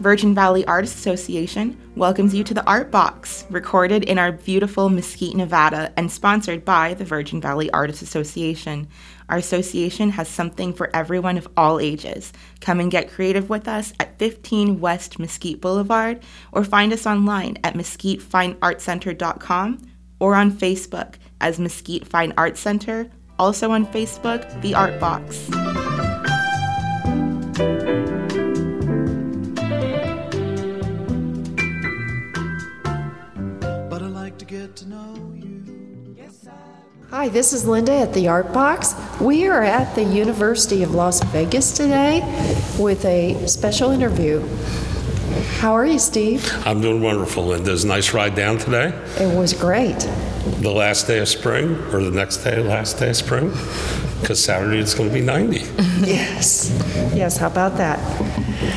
Virgin Valley Artists Association welcomes you to the Art Box, recorded in our beautiful Mesquite, Nevada, and sponsored by the Virgin Valley Artists Association. Our association has something for everyone of all ages. Come and get creative with us at 15 West Mesquite Boulevard, or find us online at mesquitefineartcenter.com or on Facebook as Mesquite Fine Arts Center, also on Facebook, The Art Box. Hi, this is Linda at the Art Box. We are at the University of Las Vegas today with a special interview. How are you, Steve? I'm doing wonderful, Linda. It was a nice ride down today. It was great. The last day of spring, or the next day, last day of spring, because Saturday it's going to be 90. Yes. Yes, how about that?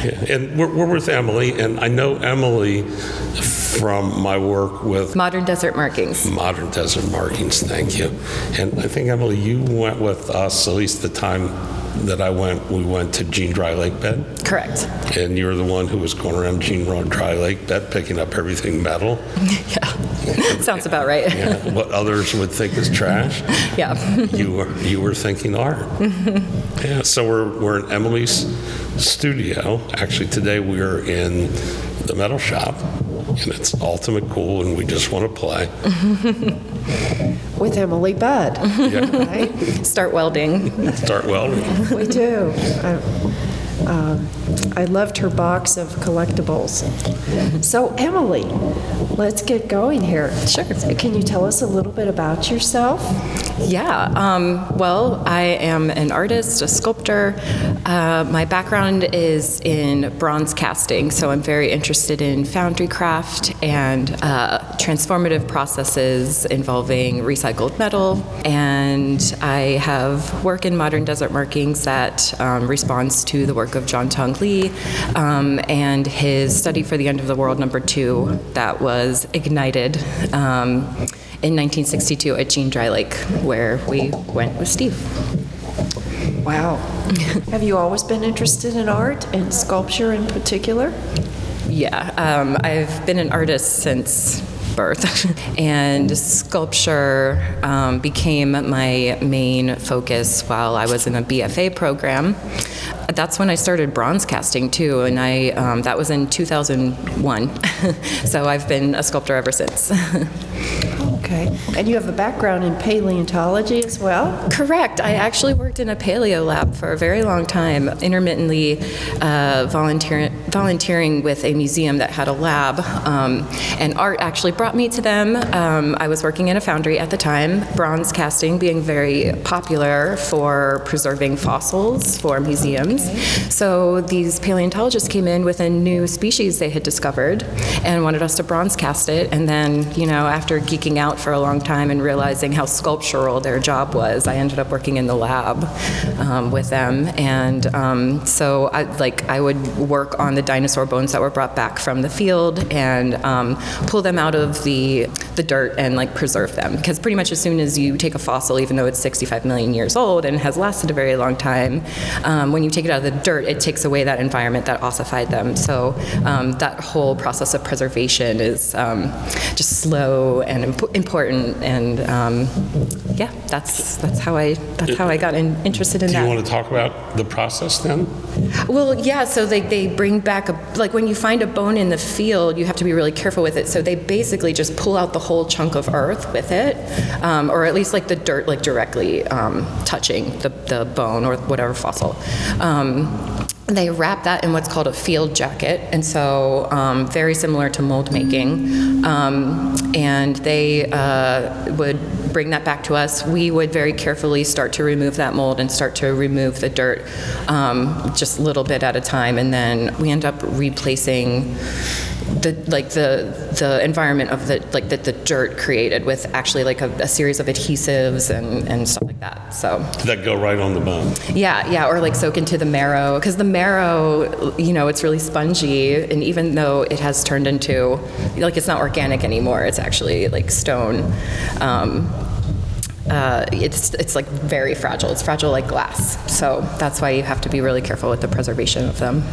Yeah. And we're with Emily, and I know Emily from my work with Modern Desert Markings. Modern Desert Markings, thank you. And I think, Emily, you went with us, at least the time that I went, we went to Jean Dry Lake Bed. Correct. And you were the one who was going around Jean Dry Lake Bed picking up everything metal. Yeah, sounds about right. Yeah. What others would think is trash. Yeah. You were thinking art. Yeah. So we're in Emily's studio. Actually, today we are in the metal shop. And it's ultimate cool, and we just want to play. With Emily Budd. Yeah. Right? Start welding. We do. I loved her box of collectibles. So, Emily, let's get going here. Sure. Can you tell us a little bit about yourself? Yeah. Well, I am an artist, a sculptor. My background is in bronze casting, so I'm very interested in foundry craft and transformative processes involving recycled metal. And I have work in Modern Desert Markings that responds to the work of John Tong Lee and his study for the end of the world number 2 that was ignited in 1962 at Jean Dry Lake, where we went with Steve. Wow. Have you always been interested in art and sculpture in particular? Yeah, I've been an artist since birth, and sculpture became my main focus while I was in a BFA program. That's when I started bronze casting too, and I that was in 2001. So I've been a sculptor ever since. Okay. And you have a background in paleontology as well? Correct. I actually worked in a paleo lab for a very long time, intermittently volunteering with a museum that had a lab, and art actually brought me to them. I was working in a foundry at the time, bronze casting being very popular for preserving fossils for museums. Okay. So these paleontologists came in with a new species they had discovered and wanted us to bronze cast it, and then, you know, after geeking out for a long time and realizing how sculptural their job was, I ended up working in the lab with them, and so I would work on the dinosaur bones that were brought back from the field and pull them out of the dirt and preserve them, because pretty much as soon as you take a fossil, even though it's 65 million years old and has lasted a very long time, when you take it out of the dirt, it takes away that environment that ossified them. So that whole process of preservation is just slow and important, and yeah, that's how I got interested in that. Do you want to talk about the process then? Well, yeah. So they bring back when you find a bone in the field, you have to be really careful with it. So they basically just pull out the whole chunk of earth with it, or at least the dirt directly touching the bone or whatever fossil. They wrap that in what's called a field jacket, and so very similar to mold making. And they would bring that back to us. We would very carefully start to remove that mold and start to remove the dirt just a little bit at a time, and then we end up replacing the environment of the dirt created with actually like a series of adhesives and stuff like that. So that go right on the bone. Yeah, or like soak into the marrow, because the marrow, you know, it's really spongy, and even though it has turned into like, it's not organic anymore, it's actually like stone. It's like very fragile. It's fragile like glass. So that's why you have to be really careful with the preservation of them.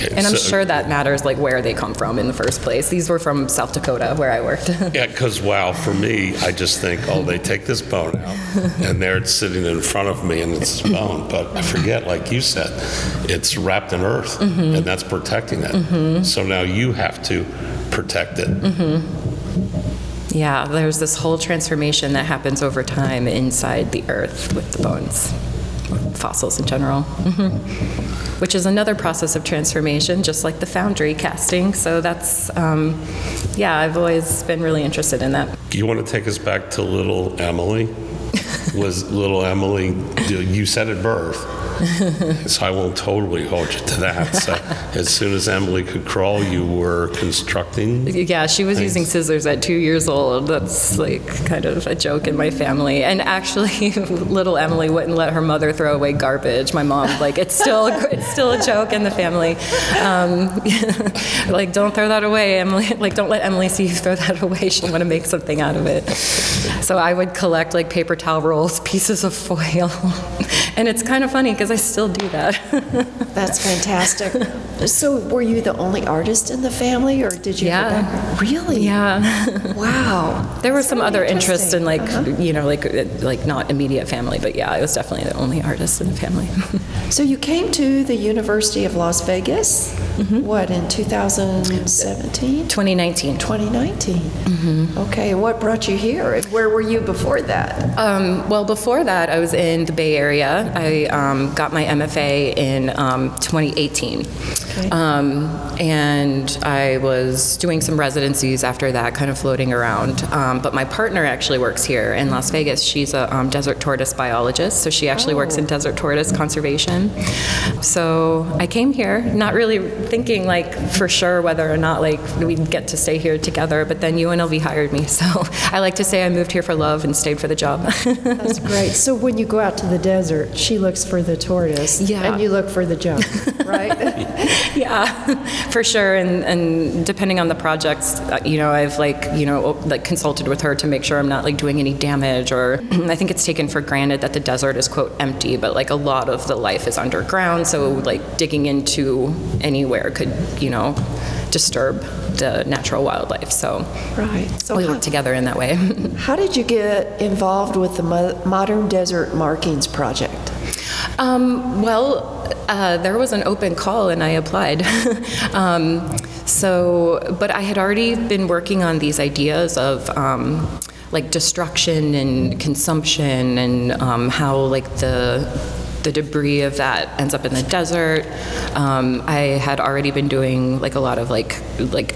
Okay, and I'm sure that matters, like where they come from in the first place. These were from South Dakota, where I worked. Yeah, because wow, for me, I just think, oh, they take this bone out, and there it's sitting in front of me, and it's bone. But I forget, like you said, it's wrapped in earth, mm-hmm. and that's protecting it. Mm-hmm. So now you have to protect it. Mm-hmm. Yeah, there's this whole transformation that happens over time inside the earth with the bones. Fossils in general, mm-hmm. which is another process of transformation, just like the foundry casting. So that's, I've always been really interested in that. You want to take us back to little Emily? Was little Emily, you said at birth, so I won't totally hold you to that. So as soon as Emily could crawl, you were constructing? Yeah, she was using scissors at 2 years old. That's like kind of a joke in my family. And actually, little Emily wouldn't let her mother throw away garbage. My mom, like, it's still a joke in the family. Like, don't throw that away, Emily. Like, don't let Emily see you throw that away. She'll want to make something out of it. So I would collect like paper towel rolls, pieces of foil. And it's kind of funny because I still do that. That's fantastic. So were you the only artist in the family, or did you have a background? Really? Yeah. Wow. There were some other interests in like, you know, like not immediate family, but yeah, I was definitely the only artist in the family. So you came to the University of Las Vegas, mm-hmm. what, in 2017? 2019. 2019. Mm-hmm. Okay, and what brought you here? Where were you before that? Well, before that, I was in the Bay Area. I got my MFA in 2018. Okay. And I was doing some residencies after that, kind of floating around. But my partner actually works here in Las Vegas. She's a desert tortoise biologist, so she actually works in desert tortoise conservation. So I came here, not really thinking like for sure whether or not like we'd get to stay here together, but then UNLV hired me. So I like to say I moved here for love and stayed for the job. That's great. So when you go out to the desert, she looks for the tortoise, and you look for the junk, right? Yeah, for sure. And depending on the projects, you know, I've like consulted with her to make sure I'm not like doing any damage. Or I think it's taken for granted that the desert is quote empty, but like a lot of the life is underground. So like digging into anywhere could, you know, disturb the natural wildlife. So, right. So we work together in that way. How did you get involved with the Modern Desert Markings project? There was an open call and I applied. But I had already been working on these ideas of like destruction and consumption and how like the debris of that ends up in the desert. I had already been doing like a lot of like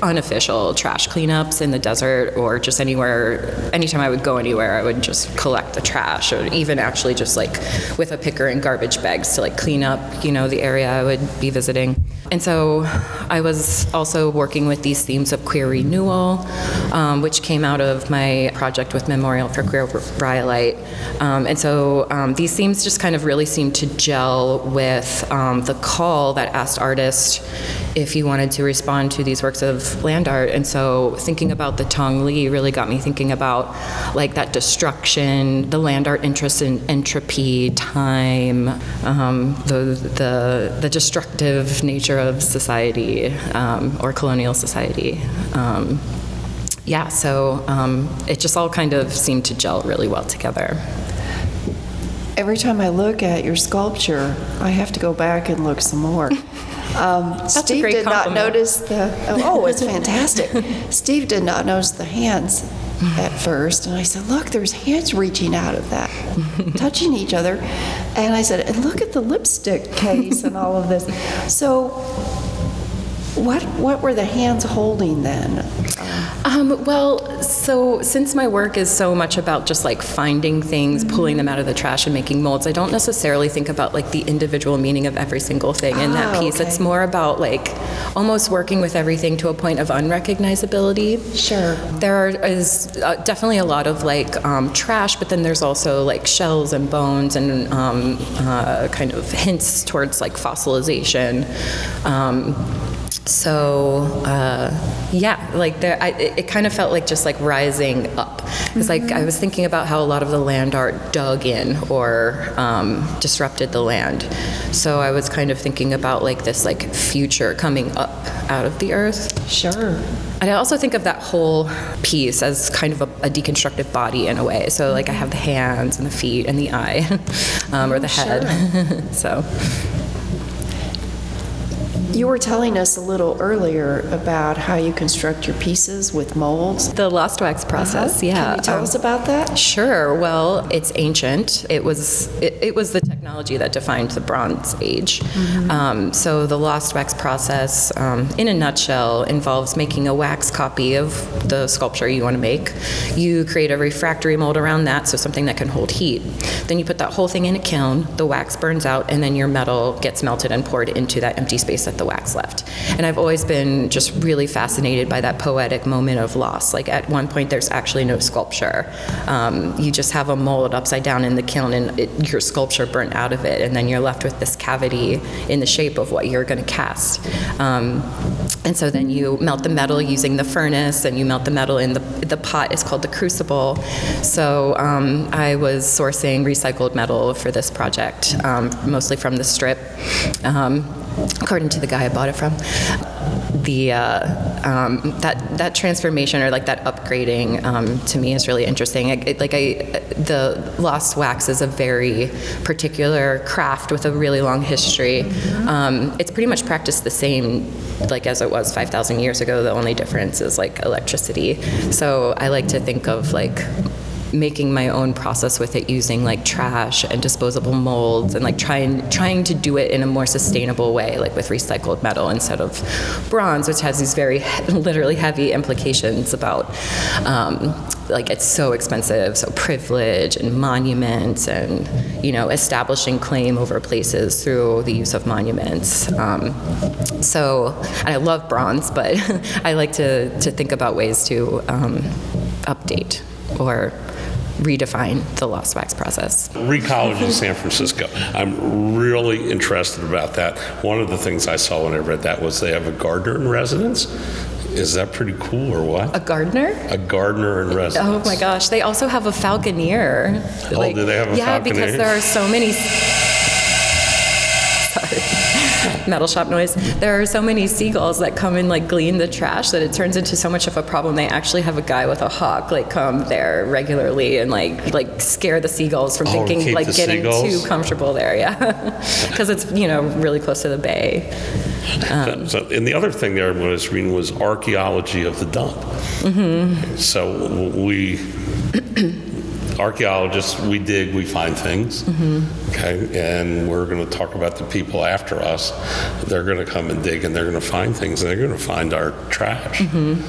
unofficial trash cleanups in the desert, or just anywhere. Anytime I would go anywhere, I would just collect the trash, or even actually just like with a picker and garbage bags to like clean up, you know, the area I would be visiting. And so I was also working with these themes of queer renewal, which came out of my project with Memorial for Queer Rhyolite. And so these themes just kind of really seemed to gel with the call that asked artists if you wanted to respond to these works of land art. And so thinking about the Tong Lee really got me thinking about like that destruction, the land art interest in entropy, time, the destructive nature of society, or colonial society. It just all kind of seemed to gel really well together. Every time I look at your sculpture, I have to go back and look some more. Steve did not notice the... Oh, it's fantastic. Steve did not notice the hands at first, and I said, look, there's hands reaching out of that, touching each other. And I said, and look at the lipstick case and all of this. So what were the hands holding then? Well, so since my work is so much about just like finding things, pulling them out of the trash and making molds, I don't necessarily think about like the individual meaning of every single thing in that piece. Okay. It's more about like almost working with everything to a point of unrecognizability. Sure. There is definitely a lot of like trash, but then there's also like shells and bones and kind of hints towards like fossilization. It kind of felt like just like rising up. Because like I was thinking about how a lot of the land art dug in or disrupted the land. So I was kind of thinking about like this like future coming up out of the earth. Sure. And I also think of that whole piece as kind of a deconstructive body in a way. So like I have the hands and the feet and the eye or the head. Sure. So. You were telling us a little earlier about how you construct your pieces with molds. The lost wax process, yeah. Can you tell us about that? Sure. Well, it's ancient. It was the technology that defined the Bronze Age. Mm-hmm. So the lost wax process, in a nutshell, involves making a wax copy of the sculpture you want to make. You create a refractory mold around that, so something that can hold heat. Then you put that whole thing in a kiln, the wax burns out, and then your metal gets melted and poured into that empty space that the wax left. And I've always been just really fascinated by that poetic moment of loss. Like at one point there's actually no sculpture. You just have a mold upside down in the kiln and your sculpture burnt out of it, and then you're left with this cavity in the shape of what you're going to cast. And so then you melt the metal using the furnace, and you melt the metal in the pot. It's called the crucible. So I was sourcing recycled metal for this project, mostly from the Strip. According to the guy I bought it from, the that transformation or like that upgrading to me is really interesting. The lost wax is a very particular craft with a really long history. It's pretty much practiced the same like as it was 5,000 years ago. The only difference is like electricity. So I like to think of like making my own process with it using like trash and disposable molds and like trying to do it in a more sustainable way, like with recycled metal instead of bronze, which has these very literally heavy implications about like it's so expensive, so privilege and monuments and, you know, establishing claim over places through the use of monuments. And I love bronze, but I like to think about ways to update or redefine the lost wax process. Recology San Francisco. I'm really interested about that. One of the things I saw when I read that was they have a gardener in residence. Is that pretty cool or what? A gardener? A gardener in residence. Oh my gosh. They also have a falconer. Oh, like, do they have a falconer? Yeah, because there are so many... metal shop noise. There are so many seagulls that come and like glean the trash that it turns into so much of a problem. They actually have a guy with a hawk like come there regularly and like scare the seagulls from thinking like getting seagulls too comfortable there. Yeah, because it's, you know, really close to the bay. And the other thing there when I was reading was archaeology of the dump. Mm-hmm. So we archaeologists, we dig, we find things. Mm-hmm. Okay, and we're going to talk about the people after us. They're going to come and dig, and they're going to find things, and they're going to find our trash. Mm-hmm.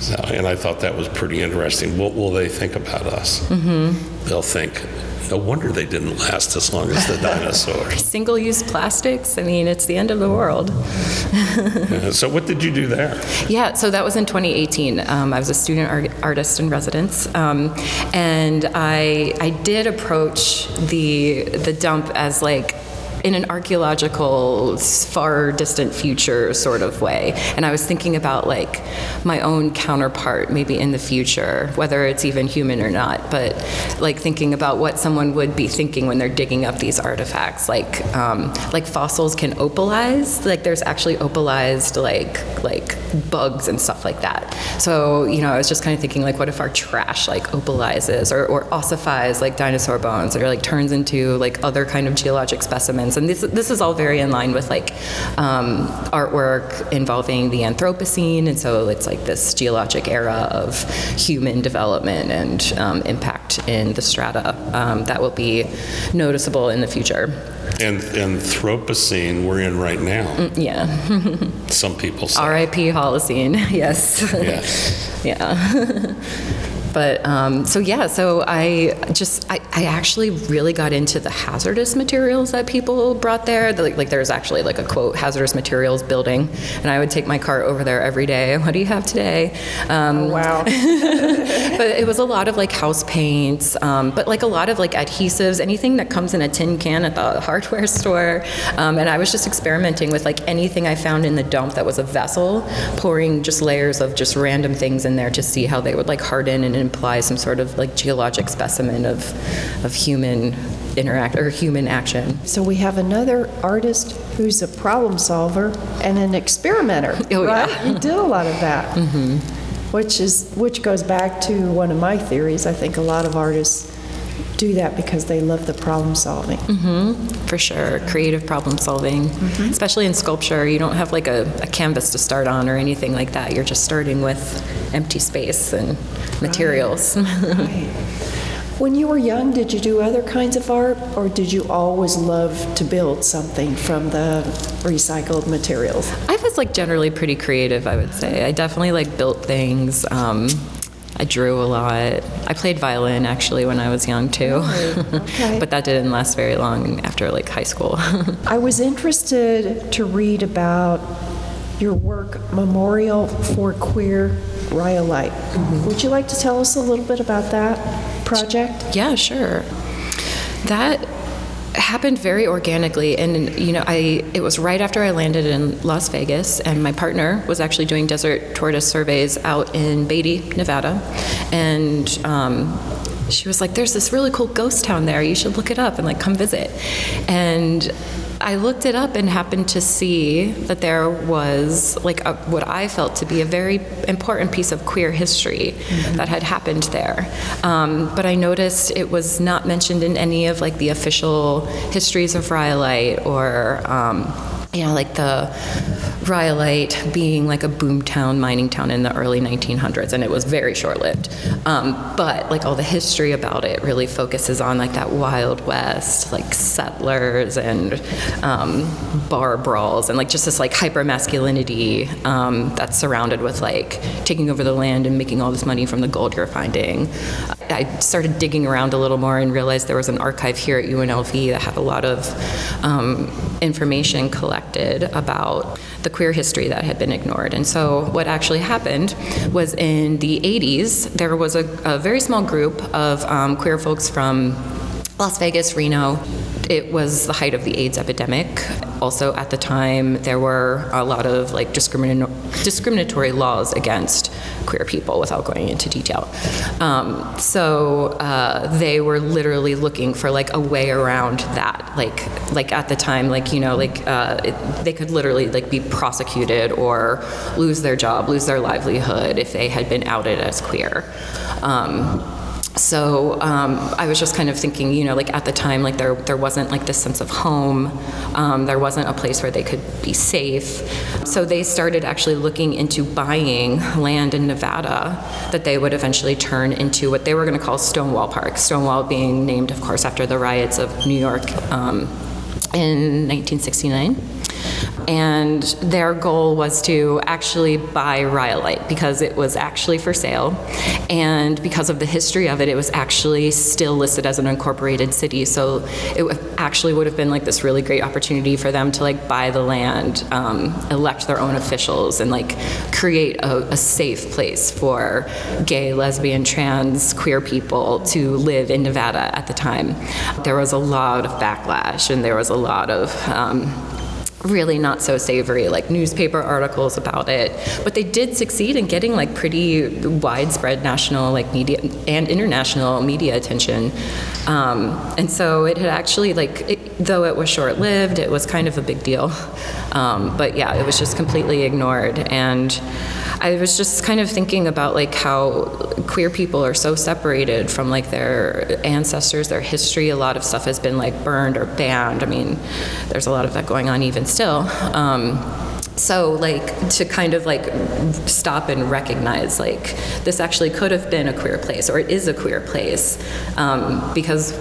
So, and I thought that was pretty interesting. What will they think about us? Mm-hmm. They'll think, no wonder they didn't last as long as the dinosaurs. Single-use plastics, I mean, it's the end of the world. So what did you do there? Yeah, so that was in 2018. I was a student artist in residence. And I did approach the dump as like, in an archaeological, far distant future sort of way. And I was thinking about like my own counterpart maybe in the future, whether it's even human or not, but like thinking about what someone would be thinking when they're digging up these artifacts. Like fossils can opalize, like there's actually opalized like bugs and stuff like that. So, you know, I was just kind of thinking like, what if our trash like opalizes or ossifies like dinosaur bones or like turns into like other kind of geologic specimens plans. And this is all very in line with like artwork involving the Anthropocene. And so it's like this geologic era of human development and impact in the strata that will be noticeable in the future. And Anthropocene we're in right now. Yeah. Some people say. R.I.P. Holocene, yes. Yes. Yeah. But so I actually really got into the hazardous materials that people brought there. Like there's actually like a quote hazardous materials building, and I would take my cart over there every day. What do you have today? Oh, wow. But it was a lot of like house paints, but like a lot of like adhesives, anything that comes in a tin can at the hardware store. And I was just experimenting with like anything I found in the dump that was a vessel, pouring just layers of just random things in there to see how they would like harden and imply some sort of like geologic specimen of human interact or human action. So we have another artist who's a problem solver and an experimenter. Oh, right? Yeah. You did a lot of that, mm-hmm. which goes back to one of my theories. I think a lot of artists do that because they love the problem solving. Mm-hmm. For sure, creative problem solving, mm-hmm. Especially in sculpture. You don't have like a canvas to start on or anything like that. You're just starting with empty space and materials. Right. Right. When you were young, did you do other kinds of art, or did you always love to build something from the recycled materials? I was like generally pretty creative, I would say. I definitely like built things. I drew a lot. I played violin actually when I was young too. Okay. But that didn't last very long after like high school. I was interested to read about your work, Memorial for Queer Rhyolite. Mm-hmm. Would you like to tell us a little bit about that project? Yeah, sure. That happened very organically, and it was right after I landed in Las Vegas, and my partner was actually doing desert tortoise surveys out in Beatty, Nevada, and she was like, "There's this really cool ghost town there. You should look it up and like come visit." And I looked it up and happened to see that there was like what I felt to be a very important piece of queer history, mm-hmm. that had happened there. But I noticed it was not mentioned in any of like the official histories of Rhyolite, or like the Rhyolite being like a boomtown, mining town in the early 1900s, and it was very short-lived. But like all the history about it really focuses on like that Wild West, like settlers and bar brawls, and like just this like hyper-masculinity that's surrounded with like taking over the land and making all this money from the gold you're finding. I started digging around a little more and realized there was an archive here at UNLV that had a lot of information collected about the queer history that had been ignored. And so what actually happened was in the 80s, there was a very small group of queer folks from Las Vegas, Reno. It was the height of the AIDS epidemic. Also at the time, there were a lot of like discriminatory laws against queer people, without going into detail. So they were literally looking for like a way around that. Like at the time, they could literally like be prosecuted or lose their job, lose their livelihood if they had been outed as queer. So I was just kind of thinking, at the time, like there wasn't like this sense of home. There wasn't a place where they could be safe. So they started actually looking into buying land in Nevada that they would eventually turn into what they were going to call Stonewall Park. Stonewall being named, of course, after the riots of New York in 1969. And their goal was to actually buy Rhyolite because it was actually for sale. And because of the history of it, it was actually still listed as an incorporated city. So it actually would have been like this really great opportunity for them to like buy the land, elect their own officials, and like create a safe place for gay, lesbian, trans, queer people to live in Nevada at the time. There was a lot of backlash, and there was a lot of really not so savory, like newspaper articles about it. But they did succeed in getting like pretty widespread national like media and international media attention. And so it had actually like, though it was short-lived, it was kind of a big deal. But yeah, it was just completely ignored. And I was just kind of thinking about like how queer people are so separated from like their ancestors, their history. A lot of stuff has been like burned or banned. I mean, there's a lot of that going on even still. So like to kind of like stop and recognize like this actually could have been a queer place, or it is a queer place, because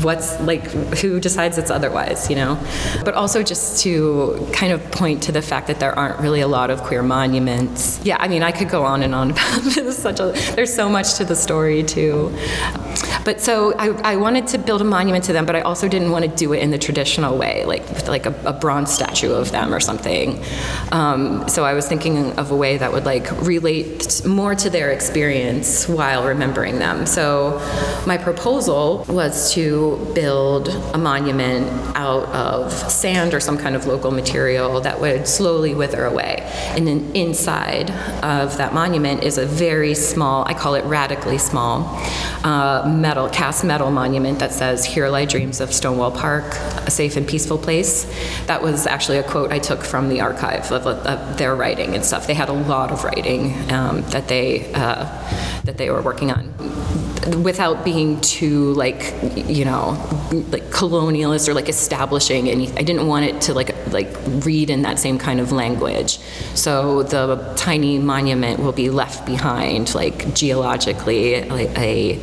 what's like, who decides it's otherwise, you know? But also just to kind of point to the fact that there aren't really a lot of queer monuments. Yeah, I mean, I could go on and on about this. There's so much to the story too. But so I wanted to build a monument to them, but I also didn't want to do it in the traditional way, like a bronze statue of them or something. So I was thinking of a way that would like relate more to their experience while remembering them. So my proposal was to build a monument out of sand or some kind of local material that would slowly wither away. And then inside of that monument is a very small, I call it radically small, cast metal monument that says, "Here lie dreams of Stonewall Park, a safe and peaceful place." That was actually a quote I took from the archive of their writing and stuff. They had a lot of writing that they were working on. Without being too like, you know, like colonialist or like establishing anything. I didn't want it to like read in that same kind of language. So the tiny monument will be left behind, like geologically, like a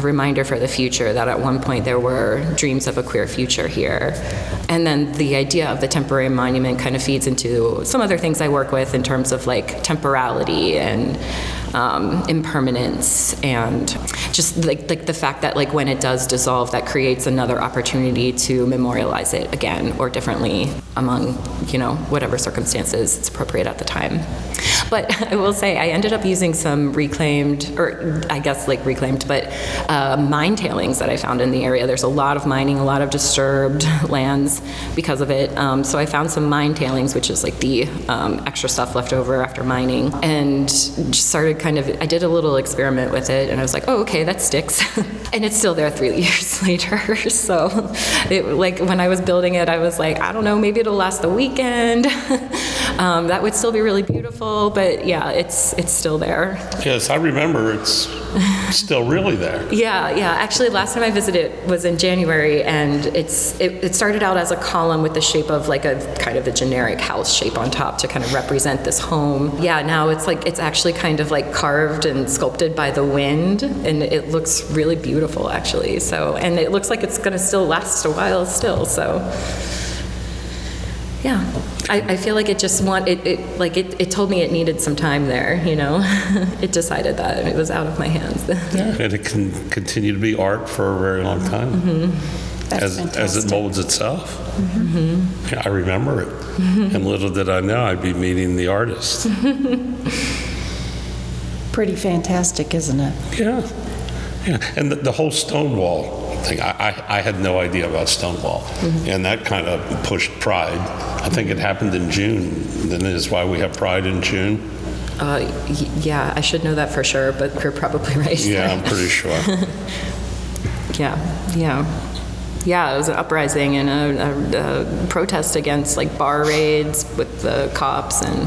reminder for the future that at one point there were dreams of a queer future here. And then the idea of the temporary monument kind of feeds into some other things I work with in terms of like temporality and impermanence, and just like the fact that like when it does dissolve, that creates another opportunity to memorialize it again or differently among, you know, whatever circumstances it's appropriate at the time. But I will say I ended up using some reclaimed, but mine tailings that I found in the area. There's a lot of mining, a lot of disturbed lands because of it. So I found some mine tailings, which is like the extra stuff left over after mining, and just started I did a little experiment with it, and I was like, oh, okay, that sticks. And it's still there 3 years later. So it, like when I was building it, I was like, I don't know, maybe it'll last the weekend. That would still be really beautiful, but yeah, it's still there. Yes, I remember it's still really there. Yeah. Actually, last time I visited was in January, and it started out as a column with the shape of like a kind of a generic house shape on top to kind of represent this home. Yeah, now it's like, it's actually kind of like carved and sculpted by the wind, and it looks really beautiful actually. So, and it looks like it's gonna still last a while still, so. Yeah, I feel like it just it told me it needed some time there, you know? It decided that, and it was out of my hands. Yeah. And it can continue to be art for a very long time. Mm-hmm. As it molds itself. Mm-hmm. Yeah, I remember it. Mm-hmm. And little did I know I'd be meeting the artist. Pretty fantastic, isn't it? Yeah. And the whole Stonewall thing, I had no idea about Stonewall. Mm-hmm. And that kind of pushed Pride. I think it happened in June. Then is why we have Pride in June. Yeah, I should know that for sure, but you're probably right. Yeah, I'm pretty sure. Yeah, it was an uprising and a protest against like bar raids with the cops, and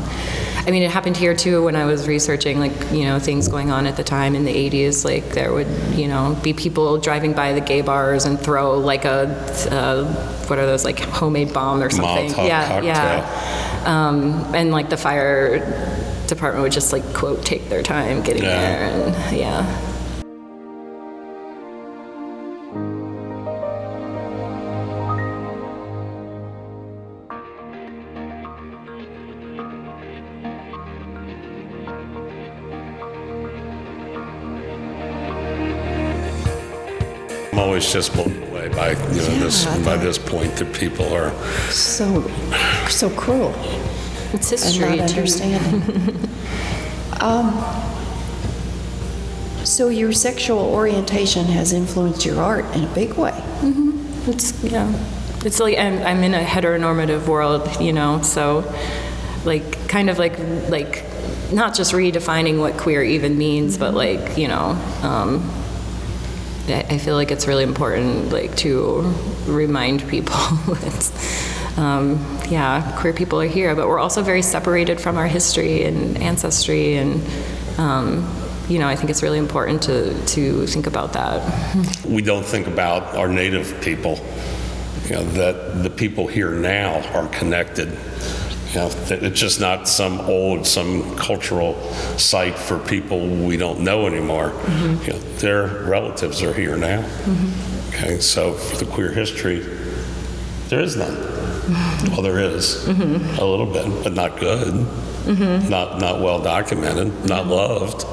I mean, it happened here too when I was researching, like, you know, things going on at the time in the 80s. Like, there would, you know, be people driving by the gay bars and throw like a, what are those, like homemade bomb or something? Molotov cocktail. And like the fire department would just like, quote, take their time getting there, and yeah. It's just blown away by this point that people are so cruel. It's history and not understanding. So your sexual orientation has influenced your art in a big way. Mm-hmm. It's It's like I'm in a heteronormative world, you know, so like kind of like not just redefining what queer even means, but like, you know, I feel like it's really important like to remind people that queer people are here, but we're also very separated from our history and ancestry, and you know, I think it's really important to think about that. We don't think about our native people, you know, that the people here now are connected. You know, it's just not some cultural site for people we don't know anymore. Mm-hmm. You know, their relatives are here now. Mm-hmm. Okay, so for the queer history, there is none. Mm-hmm. Well, there is mm-hmm. a little bit, but not good, mm-hmm. not well documented, mm-hmm. not loved.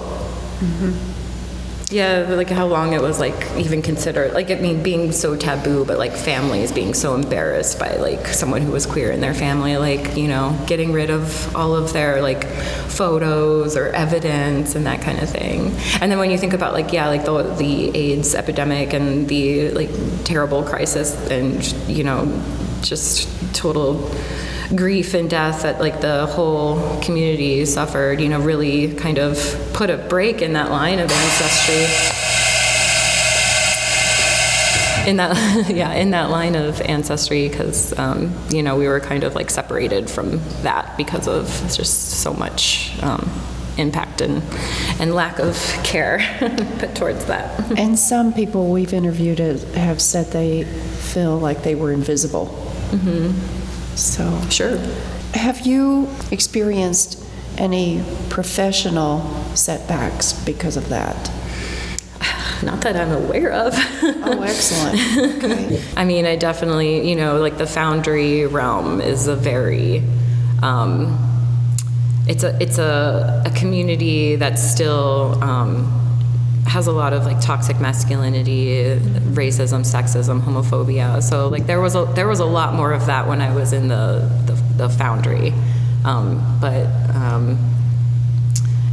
Mm-hmm. Yeah, like how long it was like even considered, like, I mean, being so taboo, but like families being so embarrassed by like someone who was queer in their family, like, you know, getting rid of all of their like photos or evidence and that kind of thing. And then when you think about like, yeah, like the AIDS epidemic and the like terrible crisis and, you know, just total grief and death that like the whole community suffered, you know, really kind of put a break in that line of ancestry. In that line of ancestry, because you know, we were kind of like separated from that because of just so much impact and lack of care put towards that. And some people we've interviewed have said they feel like they were invisible. Mm-hmm. So sure. Have you experienced any professional setbacks because of that? Not that I'm aware of. Oh, excellent. Okay. I mean, I definitely, you know, like the foundry realm is a very, it's a community that's still has a lot of like toxic masculinity, racism, sexism, homophobia. So like there was a lot more of that when I was in the foundry.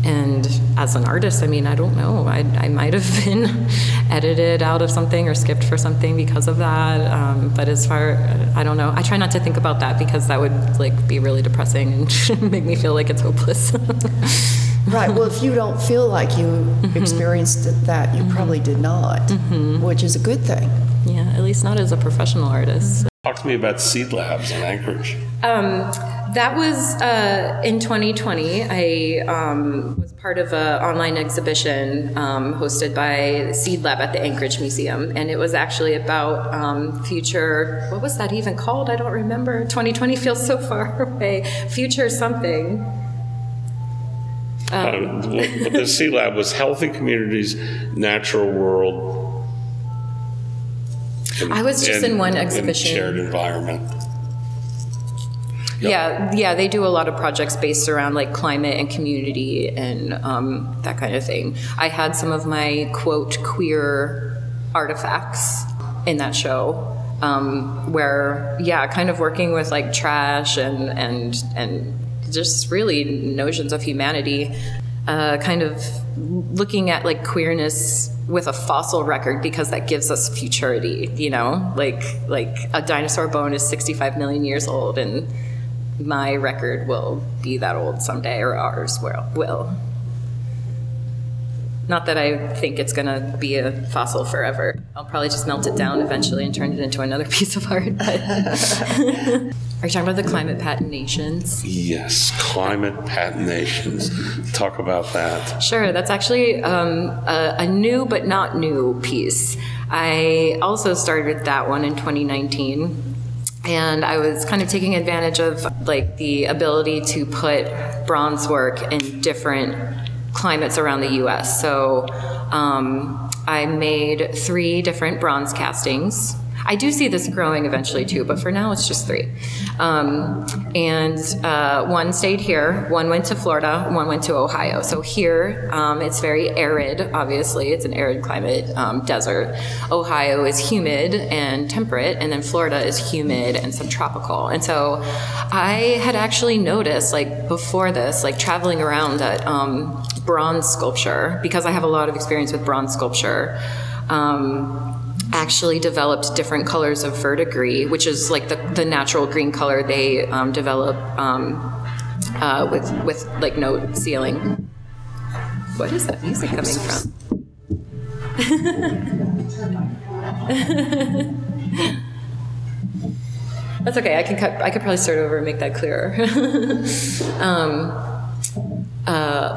And as an artist, I mean, I don't know. I might have been edited out of something or skipped for something because of that. But as far, I don't know. I try not to think about that because that would like be really depressing and make me feel like it's hopeless. Right. Well, if you don't feel like you mm-hmm. experienced that, you mm-hmm. probably did not, mm-hmm. which is a good thing. Yeah, at least not as a professional artist. Talk to me about seed labs in Anchorage. That was in 2020. I was part of an online exhibition hosted by C-Lab at the Anchorage Museum, and it was actually about future, what was that even called? I don't remember. 2020 feels so far away. Future something. But the C-Lab was healthy communities, natural world. I was just in one exhibition. Shared environment. Yep. Yeah, they do a lot of projects based around like climate and community and that kind of thing. I had some of my quote queer artifacts in that show. Where kind of working with like trash and just really notions of humanity, kind of looking at like queerness with a fossil record because that gives us futurity, you know, like a dinosaur bone is 65 million years old and my record will be that old someday, or ours will. Not that I think it's gonna be a fossil forever. I'll probably just melt it down eventually and turn it into another piece of art. Are you talking about the climate patinations? Yes, climate patinations. Talk about that. Sure, that's actually a new but not new piece. I also started that one in 2019. And I was kind of taking advantage of like the ability to put bronze work in different climates around the US. So I made 3 different bronze castings. I do see this growing eventually too, but for now it's just 3. One stayed here, one went to Florida, one went to Ohio. So here, it's very arid, obviously. It's an arid climate, desert. Ohio is humid and temperate, and then Florida is humid and subtropical. And so I had actually noticed, like before this, like traveling around at bronze sculpture, because I have a lot of experience with bronze sculpture, actually developed different colors of verdigris, which is like the natural green color they develop with like no sealing. What is that music coming from? That's okay. I could probably start over and make that clearer.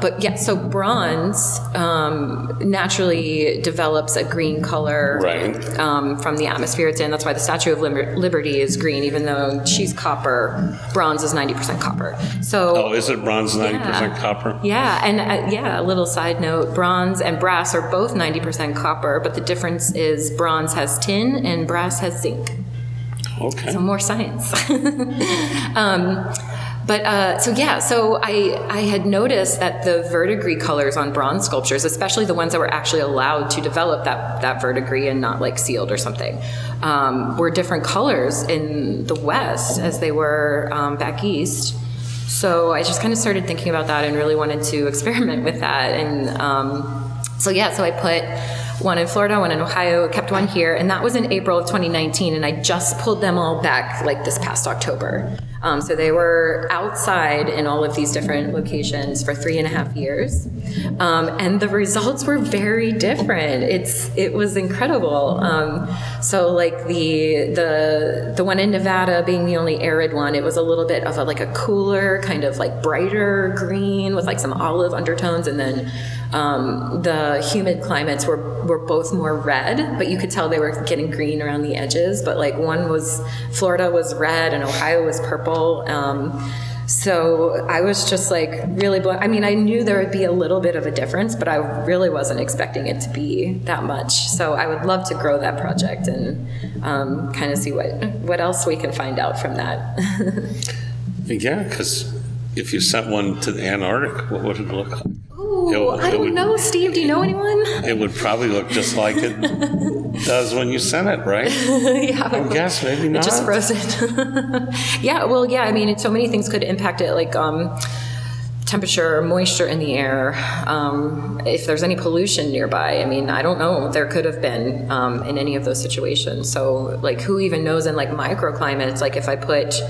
But yeah, so bronze naturally develops a green color, right, from the atmosphere it's in. That's why the Statue of Liberty is green, even though she's copper. Bronze is 90% copper. So, oh, is it bronze 90% copper? Yeah, and yeah, a little side note, bronze and brass are both 90% copper, but the difference is bronze has tin and brass has zinc. Okay. So more science. But so yeah, so I had noticed that the verdigris colors on bronze sculptures, especially the ones that were actually allowed to develop that verdigris and not like sealed or something, were different colors in the West as they were back East. So I just kind of started thinking about that and really wanted to experiment with that. And so yeah, so I put one in Florida, one in Ohio, kept one here, and that was in April of 2019, and I just pulled them all back like this past October. So they were outside in all of these different locations for 3.5 years, and the results were very different. It was incredible. So like the one in Nevada being the only arid one, it was a little bit of a, like a cooler kind of like brighter green with like some olive undertones, and then the humid climates were both more red, but you could tell they were getting green around the edges. But like one was, Florida was red and Ohio was purple. So I was just like really blown. I mean, I knew there would be a little bit of a difference, but I really wasn't expecting it to be that much. So I would love to grow that project and kind of see what else we can find out from that. Yeah, because if you sent one to the Antarctic, what would it look like? I don't know, Steve. Do you know anyone? It would probably look just like it does when you sent it, right? Yeah. I guess maybe not. It just froze it. Yeah. Well, yeah. I mean, so many things could impact it, like temperature, moisture in the air. If there's any pollution nearby, I mean, I don't know. There could have been in any of those situations. So, like, who even knows? In like microclimates, like if I put,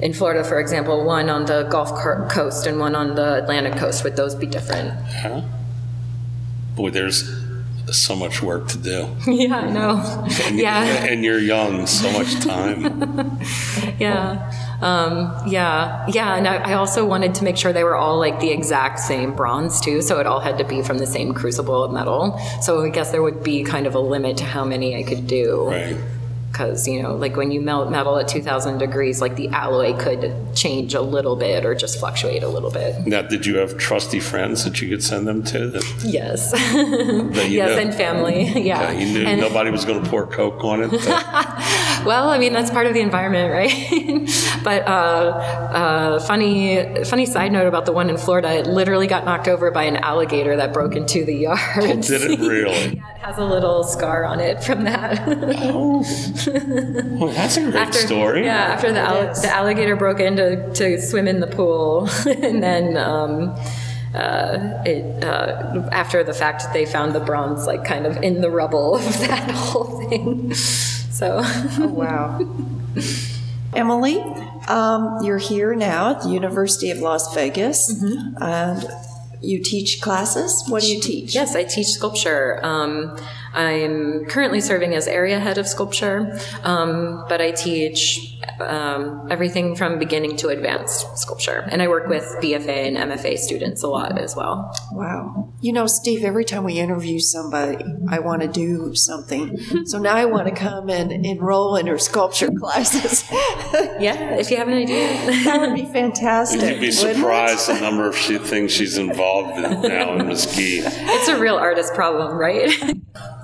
in Florida, for example, one on the Gulf Coast and one on the Atlantic coast, would those be different? Huh? Boy, there's so much work to do. Yeah, I know. And you're young, so much time. Yeah. And I also wanted to make sure they were all like the exact same bronze too, so it all had to be from the same crucible of metal. So I guess there would be kind of a limit to how many I could do. Right. Because, you know, like when you melt metal at 2,000 degrees, like the alloy could change a little bit or just fluctuate a little bit. Now, did you have trusty friends that you could send them to? Yes. And family. Yeah. You knew nobody was going to pour Coke on it. Well, I mean, that's part of the environment, right? But funny side note about the one in Florida, it literally got knocked over by an alligator that broke into the yard. Oh, did it really? Yeah, it has a little scar on it from that. Oh. Well, that's a great story. Yeah, after the alligator broke in to swim in the pool, and then after the fact, they found the bronze like kind of in the rubble of that whole thing. So, oh, wow. Emily, you're here now at the University of Las Vegas, mm-hmm. and you teach classes. What do you teach? Yes, I teach sculpture. I'm currently serving as area head of sculpture, but I teach everything from beginning to advanced sculpture. And I work with BFA and MFA students a lot as well. Wow. You know, Steve, every time we interview somebody, I want to do something. So now I want to come and enroll in her sculpture classes. Yeah, if you have an idea. That would be fantastic. You'd be surprised the number of things she's involved in now in Mesquite. It's a real artist problem, right?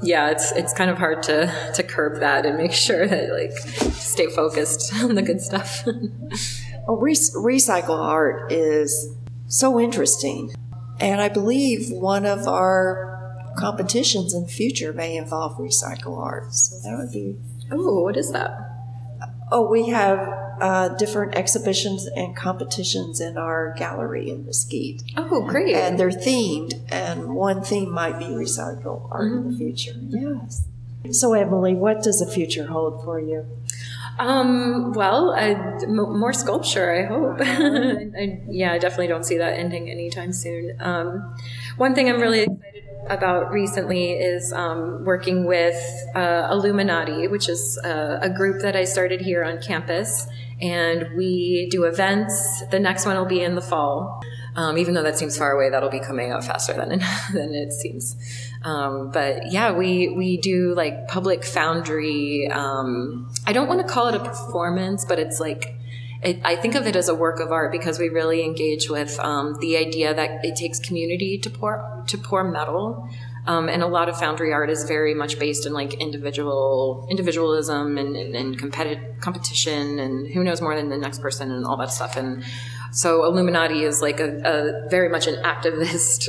Yeah, it's kind of hard to curb that and make sure that like stay focused on the good stuff. Well, recycle art is so interesting, and I believe one of our competitions in the future may involve recycle art. So that would be. Oh, what is that? Oh, we have different exhibitions and competitions in our gallery in Mesquite. Oh, great. And they're themed, and one theme might be recycle art in the future. Yes. So, Emily, what does the future hold for you? More sculpture, I hope. I definitely don't see that ending anytime soon. One thing I'm really excited about recently is working with Illuminati, which is a group that I started here on campus. And we do events. The next one will be in the fall. Even though that seems far away, that'll be coming out faster than it seems. We do like public foundry. I don't want to call it a performance, but it's like, I think of it as a work of art because we really engage with the idea that it takes community to pour metal. And a lot of foundry art is very much based in like individualism and competition and who knows more than the next person and all that stuff. And so Illuminati is like a very much an activist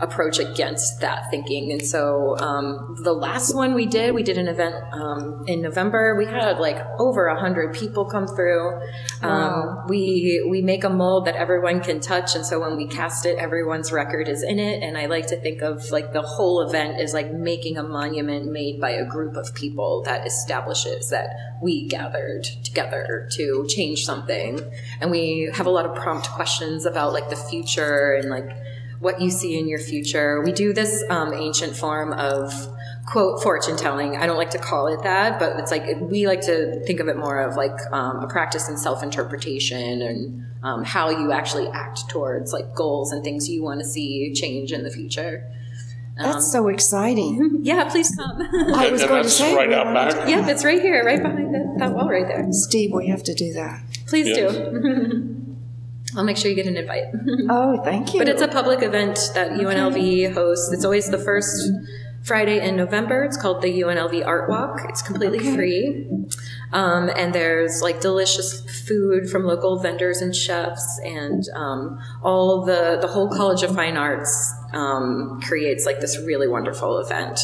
approach against that thinking. And so the last one we did an event in November. We had like over 100 people come through. Wow. We make a mold that everyone can touch. And so when we cast it, everyone's record is in it. And I like to think of like the whole event is like making a monument made by a group of people that establishes that we gathered together to change something. And we have a lot of prompt questions about like the future and like what you see in your future. We do this ancient form of quote fortune telling. I don't like to call it that, but it's like we like to think of it more of like a practice in self-interpretation and how you actually act towards like goals and things you want to see change in the future. That's so exciting. Yeah, please come. I was going to say. Right out back. Yeah, it's right here, right behind that wall right there. Steve, we have to do that. Please do. I'll make sure you get an invite. Oh, thank you. But it's a public event that UNLV hosts. It's always the first Friday in November. It's called the UNLV Art Walk. It's completely free. And there's like delicious food from local vendors and chefs, and all the whole College of Fine Arts creates like this really wonderful event.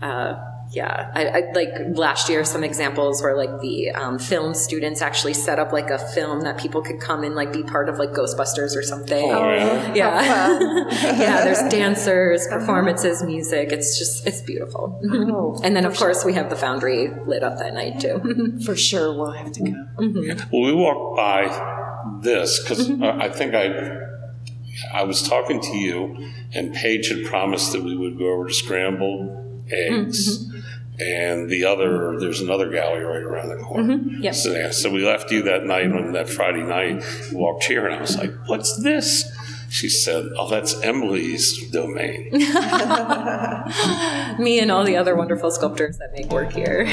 I like last year some examples where like the film students actually set up like a film that people could come and like be part of like Ghostbusters or something. Oh, yeah. Yeah, there's dancers, performances, music. It's beautiful. Oh, and then of course we have the foundry lit up that night too. For sure we'll have to go. Mm-hmm. Well, we walked by this because I think I was talking to you and Paige had promised that we would go over to Scrambled Eggs, and there's another gallery right around the corner. Mm-hmm. Yep. So we left you that night on that Friday night, walked here, and I was like, what's this? She said, oh, that's Emily's domain. Me and all the other wonderful sculptors that make work here.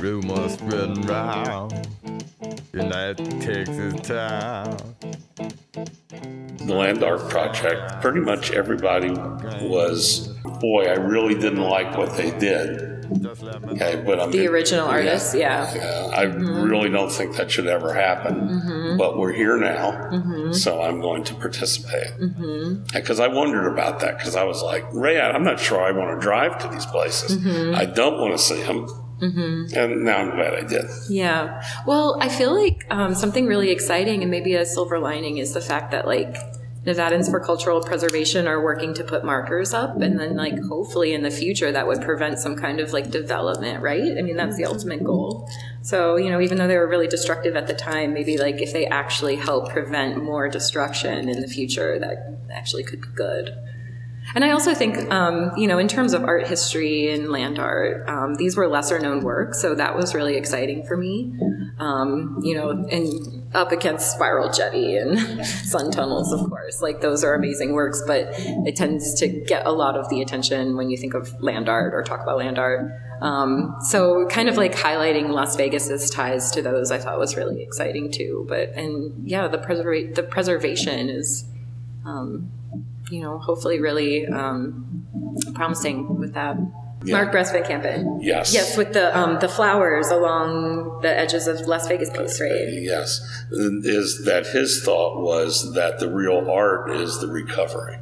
Rumor spreading round, and that takes its time. The Land Art Project, pretty much everybody was, boy, I really didn't like what they did. Okay, but the original artists, yeah. I really don't think that should ever happen, but we're here now, so I'm going to participate. Because I wondered about that, because I was like, Ray, I'm not sure I want to drive to these places. I don't want to see them. And now I'm glad I did. Yeah. Well, I feel like something really exciting and maybe a silver lining is the fact that like Nevadans for Cultural Preservation are working to put markers up, and then like hopefully in the future that would prevent some kind of like development, right? I mean, that's the ultimate goal. So, even though they were really destructive at the time, maybe like if they actually help prevent more destruction in the future, that actually could be good. And I also think, in terms of art history and land art, these were lesser known works. So that was really exciting for me, and up against Spiral Jetty and Sun Tunnels, of course, like those are amazing works, but it tends to get a lot of the attention when you think of land art or talk about land art. So kind of like highlighting Las Vegas's ties to those I thought was really exciting too. The preservation is, hopefully really promising with that. Yeah. Mark Brest van Kampen. Yes. Yes, with the flowers along the edges of Las Vegas piece, right? Yes. Is that his thought was that the real art is the recovery.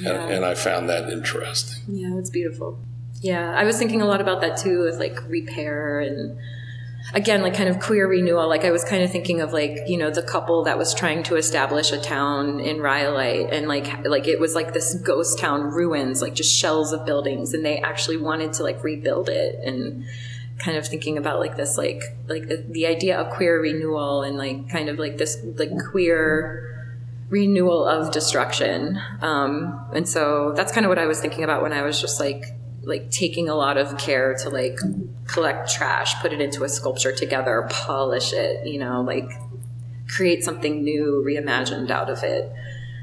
Yeah. And I found that interesting. Yeah, that's beautiful. Yeah, I was thinking a lot about that too with like repair and again, like kind of queer renewal. Like I was kind of thinking of like, you know, the couple that was trying to establish a town in Rhyolite, and like it was like this ghost town, ruins, like just shells of buildings, and they actually wanted to like rebuild it. And kind of thinking about like this, like the idea of queer renewal, and like kind of like this, like queer renewal of destruction. And so that's kind of what I was thinking about when I was just like taking a lot of care to like collect trash, put it into a sculpture together, polish it, you know, like create something new, reimagined out of it.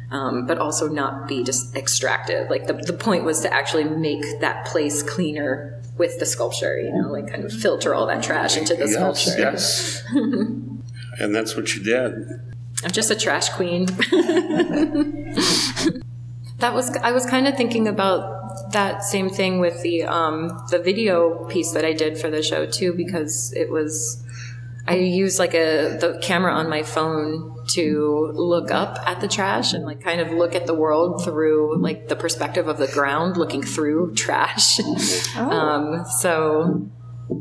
But also not be just extractive. Like the point was to actually make that place cleaner with the sculpture, you know, like kind of filter all that trash into the sculpture. Yes. And that's what you did. I'm just a trash queen. I was kind of thinking about that same thing with the video piece that I did for the show too, because it was, I used like the camera on my phone to look up at the trash and like kind of look at the world through like the perspective of the ground, looking through trash. Oh. So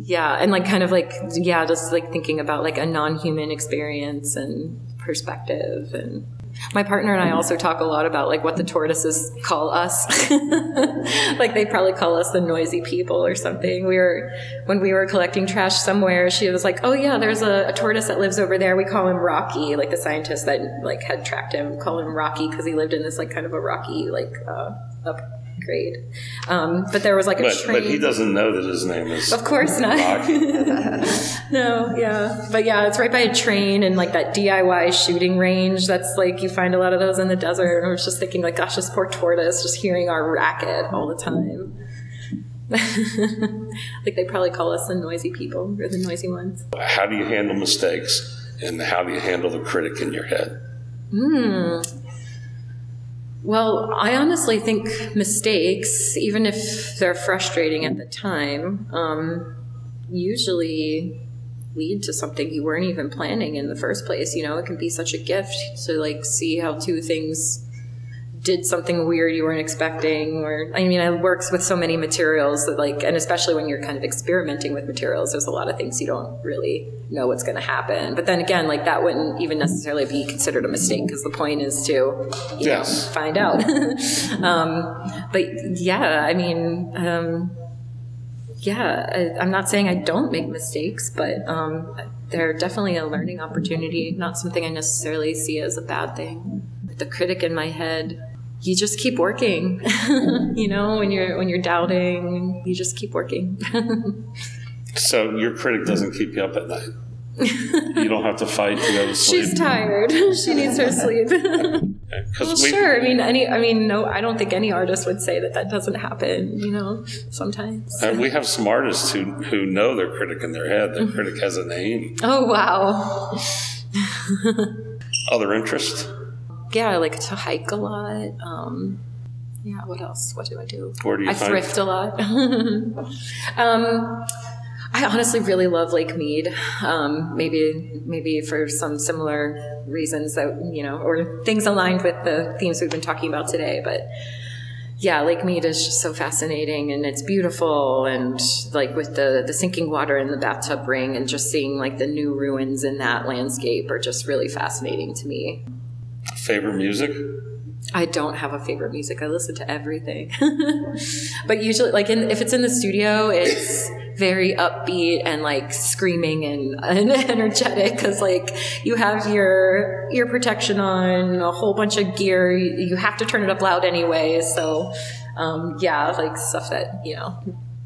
yeah. And like kind of like, yeah, just like thinking about like a non-human experience and perspective. And my partner and I also talk a lot about like what the tortoises call us. Like they probably call us the noisy people or something. When we were collecting trash somewhere, she was like, oh yeah, there's a tortoise that lives over there. We call him Rocky. Like the scientist that like had tracked him called him Rocky because he lived in this like kind of a rocky like upgrade. But there was like train. But he doesn't know that his name is. Of course not. No, yeah. But yeah, it's right by a train and like that DIY shooting range. That's like you find a lot of those in the desert. And I was just thinking like, gosh, this poor tortoise just hearing our racket all the time. Like they probably call us the noisy people or the noisy ones. How do you handle mistakes, and how do you handle the critic in your head? Well, I honestly think mistakes, even if they're frustrating at the time, usually lead to something you weren't even planning in the first place. You know, it can be such a gift to like see how two things did something weird you weren't expecting. Or, I mean, I work with so many materials that like, and especially when you're kind of experimenting with materials, there's a lot of things you don't really know what's going to happen. But then again, like that wouldn't even necessarily be considered a mistake, because the point is to, you know, find out. But yeah, I mean, yeah, I'm not saying I don't make mistakes, but they're definitely a learning opportunity, not something I necessarily see as a bad thing. The critic in my head, you just keep working. You know, when you're doubting, you just keep working. So your critic doesn't keep you up at night. You don't have to fight to go to sleep. She's tired. She needs her sleep. Well, sure. No, I don't think any artist would say that doesn't happen, you know, sometimes. We have some artists who know their critic in their head. Their critic has a name. Oh, wow. Other interests? Yeah, I like to hike a lot. Yeah, what else? What do I do? Where do you find? I thrift a lot. I honestly really love Lake Mead. Maybe for some similar reasons that, you know, or things aligned with the themes we've been talking about today. But yeah, Lake Mead is just so fascinating, and it's beautiful, and like with the sinking water in the bathtub ring, and just seeing like the new ruins in that landscape are just really fascinating to me. Favorite music? I don't have a favorite music. I listen to everything. But usually, like if it's in the studio, it's very upbeat and like screaming and energetic, because like you have your ear protection on, a whole bunch of gear. You have to turn it up loud anyway. So yeah, like stuff that, you know,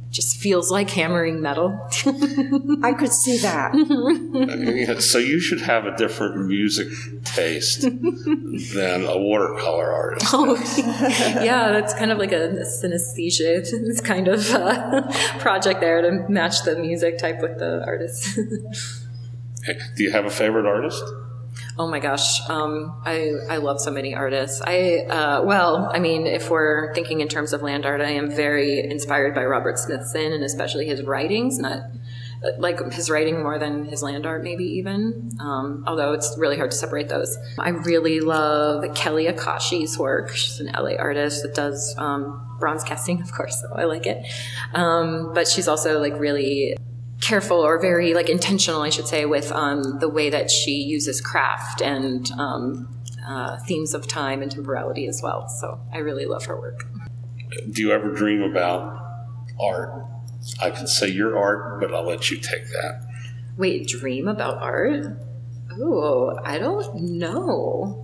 just feels like hammering metal. I could see that. So you should have a different music taste than a watercolor artist. Oh, yeah, that's kind of like a synesthesia. It's kind of a project there to match the music type with the artist. Do you have a favorite artist? Oh my gosh, I love so many artists. If we're thinking in terms of land art, I am very inspired by Robert Smithson, and especially his writings, not like his writing more than his land art maybe even, although it's really hard to separate those. I really love Kelly Akashi's work. She's an LA artist that does bronze casting, of course, so I like it. But she's also like really careful or very like intentional, I should say, with the way that she uses craft and themes of time and temporality as well. So I really love her work. Do you ever dream about art? I can say your art, but I'll let you take that. Wait, dream about art? Oh, I don't know.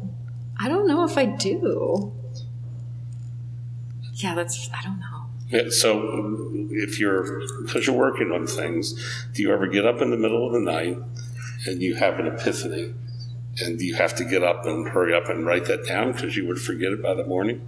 I don't know if I do. Yeah, I don't know. Yeah, so because you're working on things, do you ever get up in the middle of the night and you have an epiphany? And do you have to get up and hurry up and write that down because you would forget it by the morning?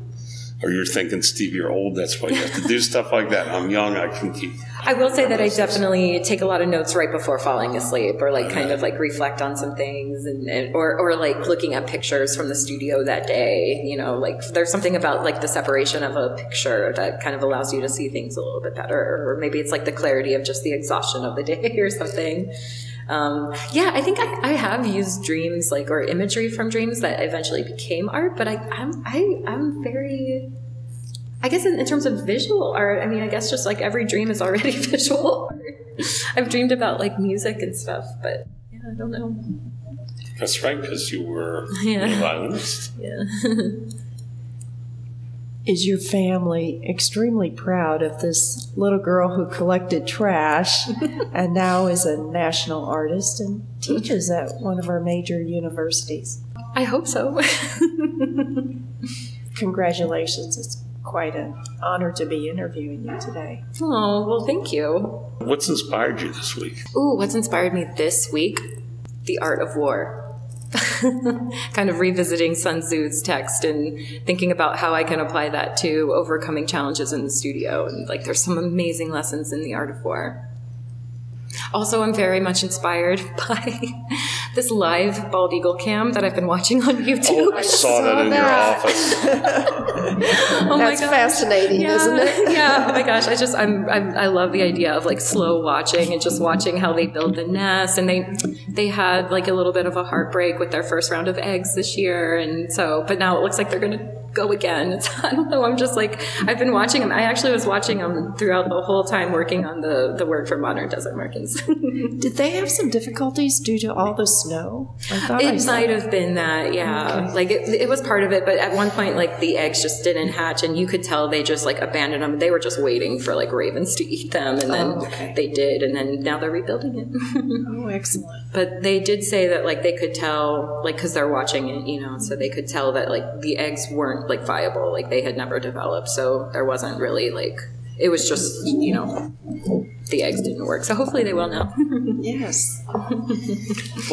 Or you're thinking, Steve, you're old, that's why you have to do stuff like that. I'm young, I can keep... I will say that I definitely take a lot of notes right before falling asleep, or like kind of like reflect on some things, and or like looking at pictures from the studio that day. You know, like there's something about like the separation of a picture that kind of allows you to see things a little bit better, or maybe it's like the clarity of just the exhaustion of the day or something. Yeah, I think I have used dreams, like, or imagery from dreams that eventually became art, but I'm very, I guess in terms of visual art, I mean, I guess just like every dream is already visual art. I've dreamed about like music and stuff, but yeah, I don't know. That's right, because you were a violinist. Yeah. Is your family extremely proud of this little girl who collected trash and now is a national artist and teaches at one of our major universities? I hope so. Congratulations. It's quite an honor to be interviewing you today. Oh, well, thank you. What's inspired you this week? Ooh, what's inspired me this week? The art of war. Kind of revisiting Sun Tzu's text and thinking about how I can apply that to overcoming challenges in the studio. And like, there's some amazing lessons in the art of war. Also, I'm very much inspired by this live bald eagle cam that I've been watching on YouTube. Oh, I saw that in your office. Oh, that's my gosh. Fascinating, yeah, isn't it? Yeah. Oh my gosh, I love the idea of like slow watching and just watching how they build the nest. And they had like a little bit of a heartbreak with their first round of eggs this year, and so, but now it looks like they're gonna go again. I don't know. I'm just like, I've been watching them. I actually was watching them throughout the whole time working on the work for Modern Desert Markings. Did they have some difficulties due to all the snow? It might have been that, yeah. Okay. Like it was part of it, but at one point, like the eggs just didn't hatch, and you could tell they just like abandoned them. They were just waiting for like ravens to eat them, and then they did, and then now they're rebuilding it. Oh, excellent. But they did say that like they could tell, like because they're watching it, you know, so they could tell that like the eggs weren't like viable, like they had never developed, so there wasn't really like, it was just, you know, the eggs didn't work, so hopefully they will now. Yes. Well,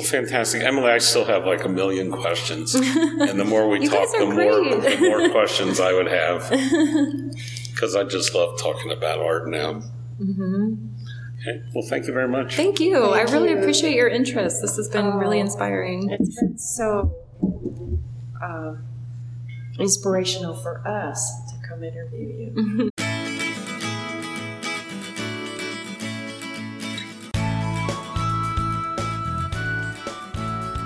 fantastic. Emily, I still have like a million questions, and the more we talk, the more questions I would have, because I just love talking about art now. Mm-hmm. Okay. Well, thank you very much. Thank you. I really appreciate your interest. This has been really inspiring. It's been so inspirational for us to come interview you.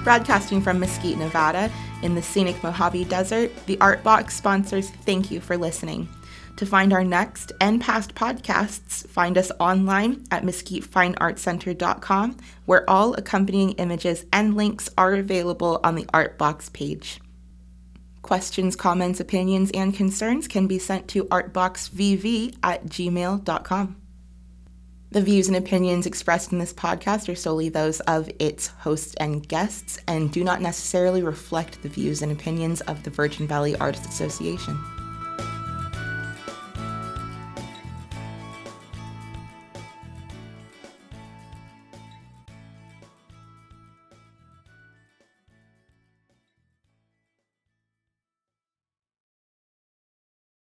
Broadcasting from Mesquite, Nevada, in the scenic Mojave Desert, the Art Walk sponsors thank you for listening. To find our next and past podcasts, find us online at mesquitefineartcenter.com, where all accompanying images and links are available on the Art Walk's page. Questions, comments, opinions, and concerns can be sent to artboxvv@gmail.com. The views and opinions expressed in this podcast are solely those of its hosts and guests and do not necessarily reflect the views and opinions of the Virgin Valley Artists Association.